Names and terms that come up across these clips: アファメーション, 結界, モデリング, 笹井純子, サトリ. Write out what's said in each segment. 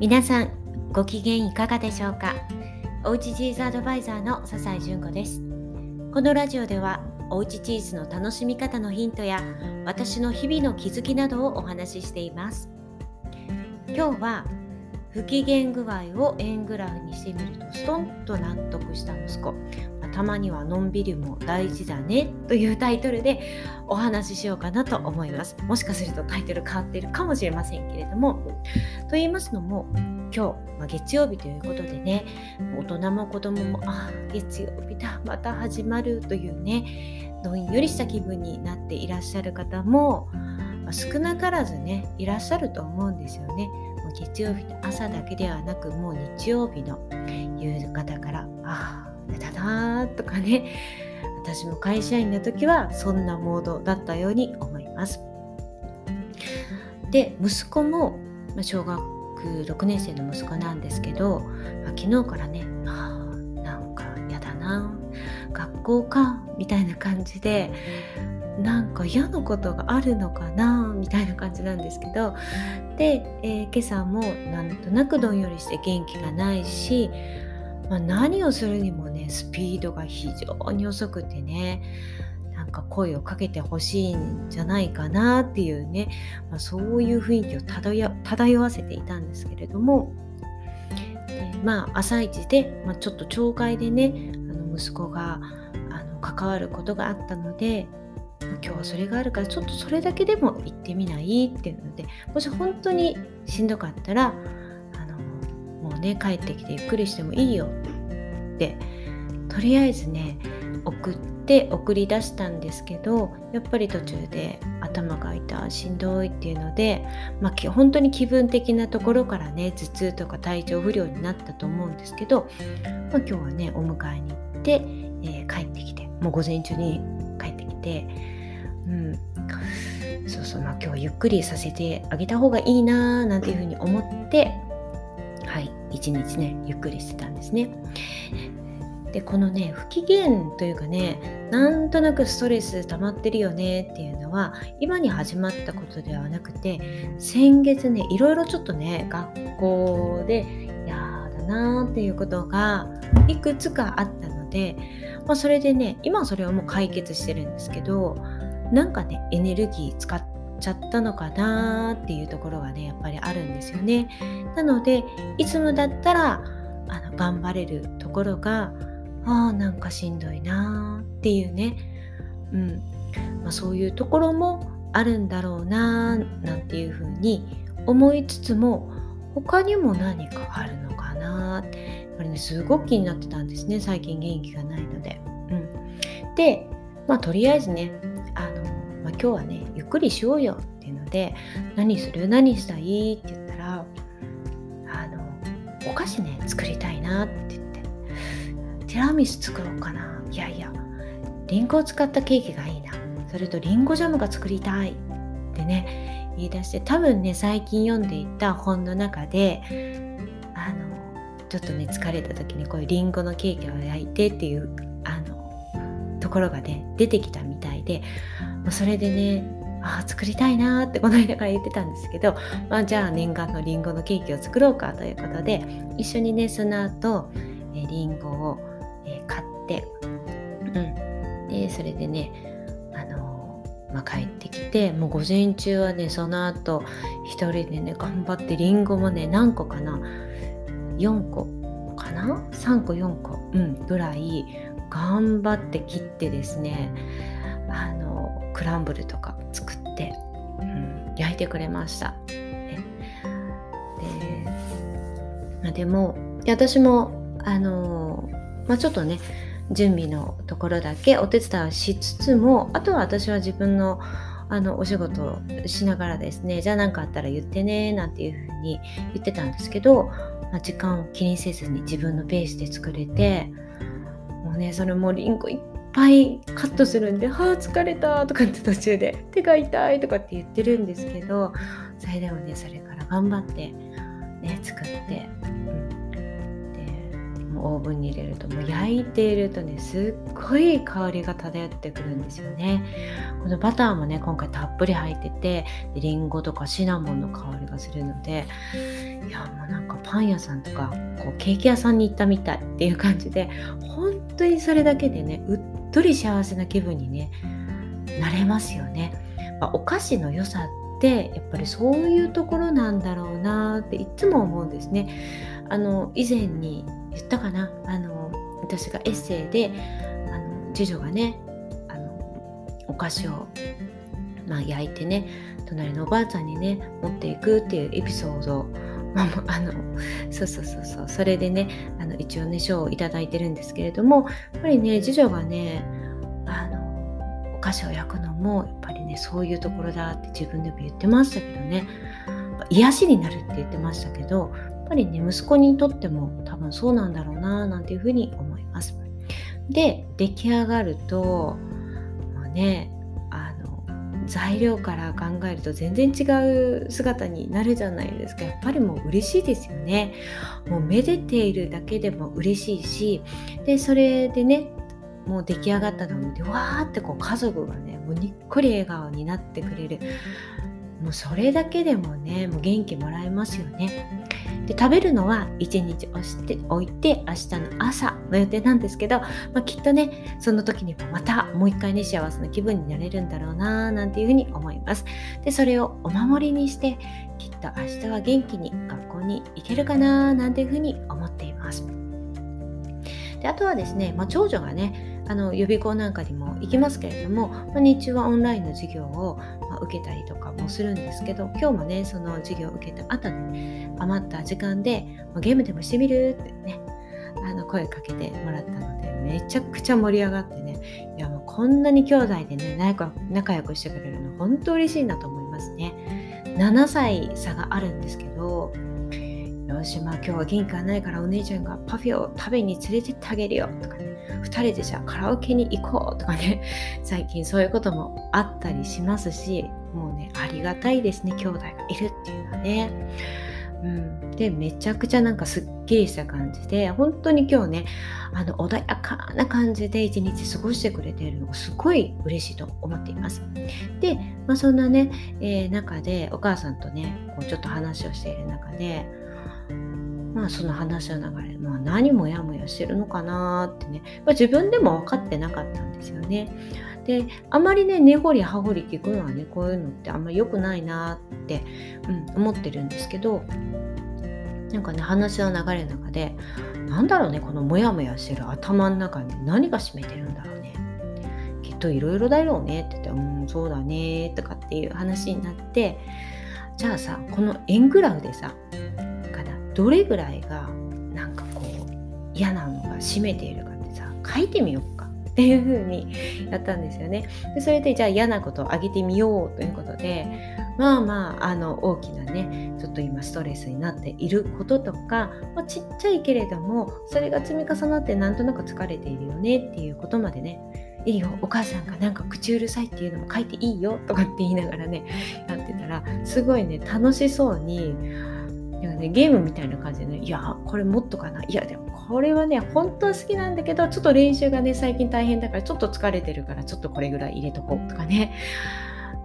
皆さんご機嫌いかがでしょうか。おうちチーズアドバイザーの笹井純子です。このラジオではおうちチーズの楽しみ方のヒントや私の日々の気づきなどをお話ししています。今日は不機嫌具合を円グラフにしてみるとストンと納得した息子、たまにはのんびりも大事だねというタイトルでお話ししようかなと思います。もしかするとタイトル変わっているかもしれませんけれども、と言いますのも今日、月曜日ということでね、大人も子供も月曜日だまた始まるというね、どんよりした気分になっていらっしゃる方も、少なからずねいらっしゃると思うんですよね。もう月曜日の朝だけではなく、もう日曜日の夕方からだなとかね、私も会社員の時はそんなモードだったように思います。で、息子も小学6年生の息子なんですけど、昨日からね、なんかやだな、学校かみたいな感じで、なんか嫌なことがあるのかなみたいな感じなんですけど、で、今朝もなんとなくどんよりして元気がないし、何をするにもねスピードが非常に遅くてね、なんか声をかけてほしいんじゃないかなっていうね、そういう雰囲気を漂わせていたんですけれども、で朝一で、ちょっと町会でね息子が関わることがあったので、今日はそれがあるからちょっとそれだけでも行ってみないっていうので、もし本当にしんどかったら帰ってきてゆっくりしてもいいよってとりあえずね送り出したんですけど、やっぱり途中で頭が痛い、しんどいっていうので、本当に気分的なところからね頭痛とか体調不良になったと思うんですけど、今日はねお迎えに行って、帰ってきて、もう午前中に帰ってきて、今日ゆっくりさせてあげた方がいいななんていうふうに思って一日ねゆっくりしてたんですね。で、このね不機嫌というかね、なんとなくストレス溜まってるよねっていうのは今に始まったことではなくて、先月ねいろいろちょっとね学校でやだなっていうことがいくつかあったので、それでね今それはもう解決してるんですけど、なんかねエネルギー使ってちゃったのかなっていうところがねやっぱりあるんですよね。なのでいつもだったら頑張れるところがなんかしんどいなっていうね、そういうところもあるんだろうななんていうふうに思いつつも、他にも何かあるのかなってこれねすごく気になってたんですね、最近元気がないので。で、とりあえずね今日はねゆっくりしようよっていうので、何する何したいって言ったら、お菓子ね作りたいなって言って、ティラミス作ろうかな、リンゴを使ったケーキがいいな、それとリンゴジャムが作りたいってね言い出して、多分ね最近読んでいた本の中でちょっとね疲れた時にこういうリンゴのケーキを焼いてっていうところがね出てきたみたいで、それでね作りたいなってこの間から言ってたんですけど、じゃあ念願のリンゴのケーキを作ろうかということで、一緒にねその後リンゴを買って、でそれでね帰ってきて、もう午前中はねその後一人でね頑張ってリンゴもね何個かな4個かな3個4個、ぐらい頑張って切ってですね、クランブルとか作って、焼いてくれました。でも私もちょっとね準備のところだけお手伝いしつつも、あとは私は自分のお仕事をしながらですね、じゃあ何かあったら言ってねなんていうふうに言ってたんですけど、時間を気にせずに自分のペースで作れて、もうねそれもリンゴいっぱいカットするんで、疲れたとかって途中で手が痛いとかって言ってるんですけど、それでもねそれから頑張ってね作って、でのオーブンに入れるともう焼いているとねすっごい香りが漂ってくるんですよね。このバターもね今回たっぷり入っててリンゴとかシナモンの香りがするので、いやもうなんかパン屋さんとかこうケーキ屋さんに行ったみたいっていう感じで、本当にそれだけでねうっとり幸せな気分にねなれますよね。お菓子の良さってやっぱりそういうところなんだろうなっていつも思うんですね。以前に言ったかな、私がエッセイで次女がねお菓子を、焼いてね隣のおばあちゃんにね持っていくっていうエピソードをそうそれでね一応ね賞をいただいてるんですけれども、やっぱりね次女がねお菓子を焼くのもやっぱりねそういうところだって自分でも言ってましたけどね、癒しになるって言ってましたけど、やっぱりね息子にとっても多分そうなんだろうななんていうふうに思います。で出来上がるともうね材料から考えると全然違う姿になるじゃないですか。やっぱりもう嬉しいですよね。もうめでているだけでも嬉しいし、でそれでねもう出来上がったのを見てわーってこう家族がねもうにっこり笑顔になってくれる、もうそれだけでもねもう元気もらえますよね。で食べるのは1日置いて明日の朝の予定なんですけど、きっとねその時にまたもう一回ね幸せな気分になれるんだろうななんていうふうに思います。でそれをお守りにしてきっと明日は元気に学校に行けるかななんていうふうに思っています。であとはですね、長女がね予備校なんかにも行きますけれども、日中はオンラインの授業を受けたりとかもするんですけど、今日もねその授業を受けた後に余った時間でゲームでもしてみるってね声かけてもらったのでめちゃくちゃ盛り上がってね、いやもうこんなに兄弟でね仲良くしてくれるの本当嬉しいなと思いますね。7歳差があるんですけど、よし今日は元気がないからお姉ちゃんがパフェを食べに連れてってあげるよとかね、2人でじゃあカラオケに行こうとかね、最近そういうこともあったりしますし、もうねありがたいですね兄弟がいるっていうのはね、でめちゃくちゃなんかすっきりした感じで本当に今日ね穏やかな感じで一日過ごしてくれているのがすごい嬉しいと思っています。で、そんなね、中でお母さんとねこうちょっと話をしている中でその話の流れ、何もやもやしてるのかなってね、自分でも分かってなかったんですよね。で、あまりね根掘り葉掘り聞くのはねこういうのってあんまり良くないなって、思ってるんですけど、なんかね話の流れの中でなんだろうねこのもやもやしてる頭の中に何が占めてるんだろうね、きっといろいろだろうねって言って、そうだねとかっていう話になって、じゃあさこの円グラフでさどれぐらいがなんかこう嫌なのが占めているかってさ書いてみようかっていう風にやったんですよね。でそれでじゃあ嫌なことを上げてみようということで、大きなねちょっと今ストレスになっていることとか、ちっちゃいけれどもそれが積み重なってなんとなく疲れているよねっていうことまでね、いいよお母さんがなんか口うるさいっていうのも書いていいよとかって言いながらねやってたら、すごいね楽しそうにゲームみたいな感じでね、いやこれもっとかな、いやでもこれはね本当は好きなんだけどちょっと練習がね最近大変だからちょっと疲れてるからちょっとこれぐらい入れとこうとかね、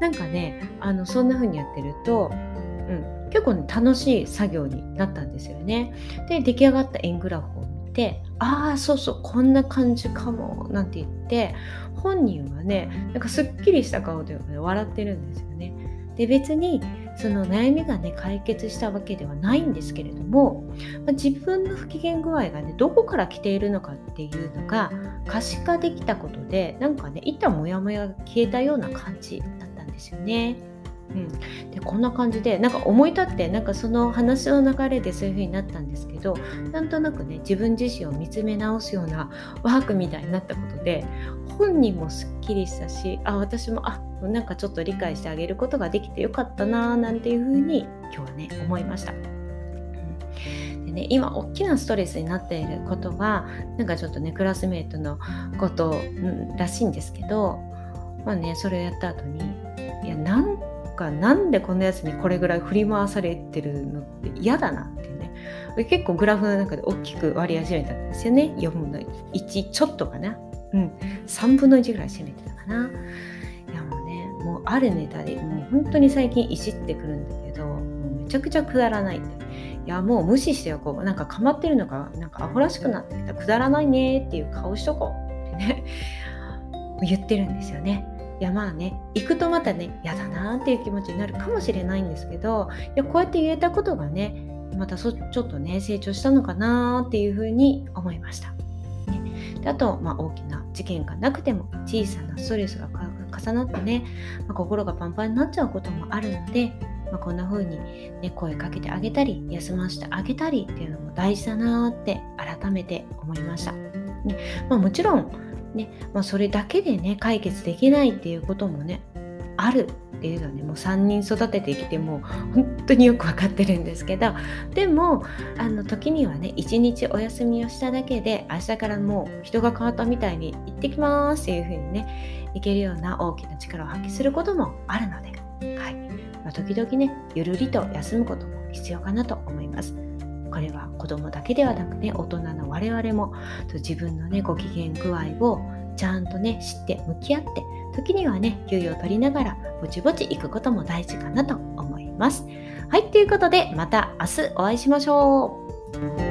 なんかねそんな風にやってると、結構ね楽しい作業になったんですよね。で出来上がった円グラフを見て、そうそうこんな感じかもなんて言って、本人はねなんかすっきりした顔で笑ってるんですよね。で別にその悩みがね解決したわけではないんですけれども、自分の不機嫌具合がねどこから来ているのかっていうのが可視化できたことで、なんかね一旦モヤモヤが消えたような感じだったんですよね。でこんな感じでなんか思い立ってなんかその話の流れでそういう風になったんですけど、なんとなくね自分自身を見つめ直すようなワークみたいになったことで、本人もすっきりしたし、私もなんかちょっと理解してあげることができてよかったななんていう風に今日はね思いました。今大きなストレスになっていることはなんかちょっとねクラスメートのこと、らしいんですけど、それをやった後になんでこんなやつにこれぐらい振り回されてるのって嫌だなってね結構グラフの中で大きく割り当てられたんですよね。4分の1ちょっとかな、3分の1ぐらい占めてたかな。いやもうね、もうあるネタでもう本当に最近いじってくるんだけど、もうめちゃくちゃくだらないって、いやもう無視してよ、こうなんか構ってるのか、なんかアホらしくなってきた、くだらないねっていう顔しとこうってね言ってるんですよね。いやまあね、行くとまたね、やだなっていう気持ちになるかもしれないんですけど、いやこうやって言えたことがね、またちょっとね成長したのかなっていうふうに思いました、ね。であと、大きな事件がなくても小さなストレスが重なってね、心がパンパンになっちゃうこともあるので、こんな風に、ね、声かけてあげたり休ませてあげたりっていうのも大事だなって改めて思いました、ね。もちろんね、それだけでね解決できないっていうこともねあるっていうのはね、もう3人育ててきてもう本当によく分かってるんですけど、でも時にはね1日お休みをしただけで、明日からもう人が変わったみたいに行ってきますっていう風にねいけるような大きな力を発揮することもあるので、はい、時々ねゆるりと休むことも必要かなと思います。これは子供だけではなくね、大人の我々も自分のねご機嫌具合をちゃんとね知って向き合って、時にはね休養を取りながらぼちぼち行くことも大事かなと思います。はい、ということでまた明日お会いしましょう。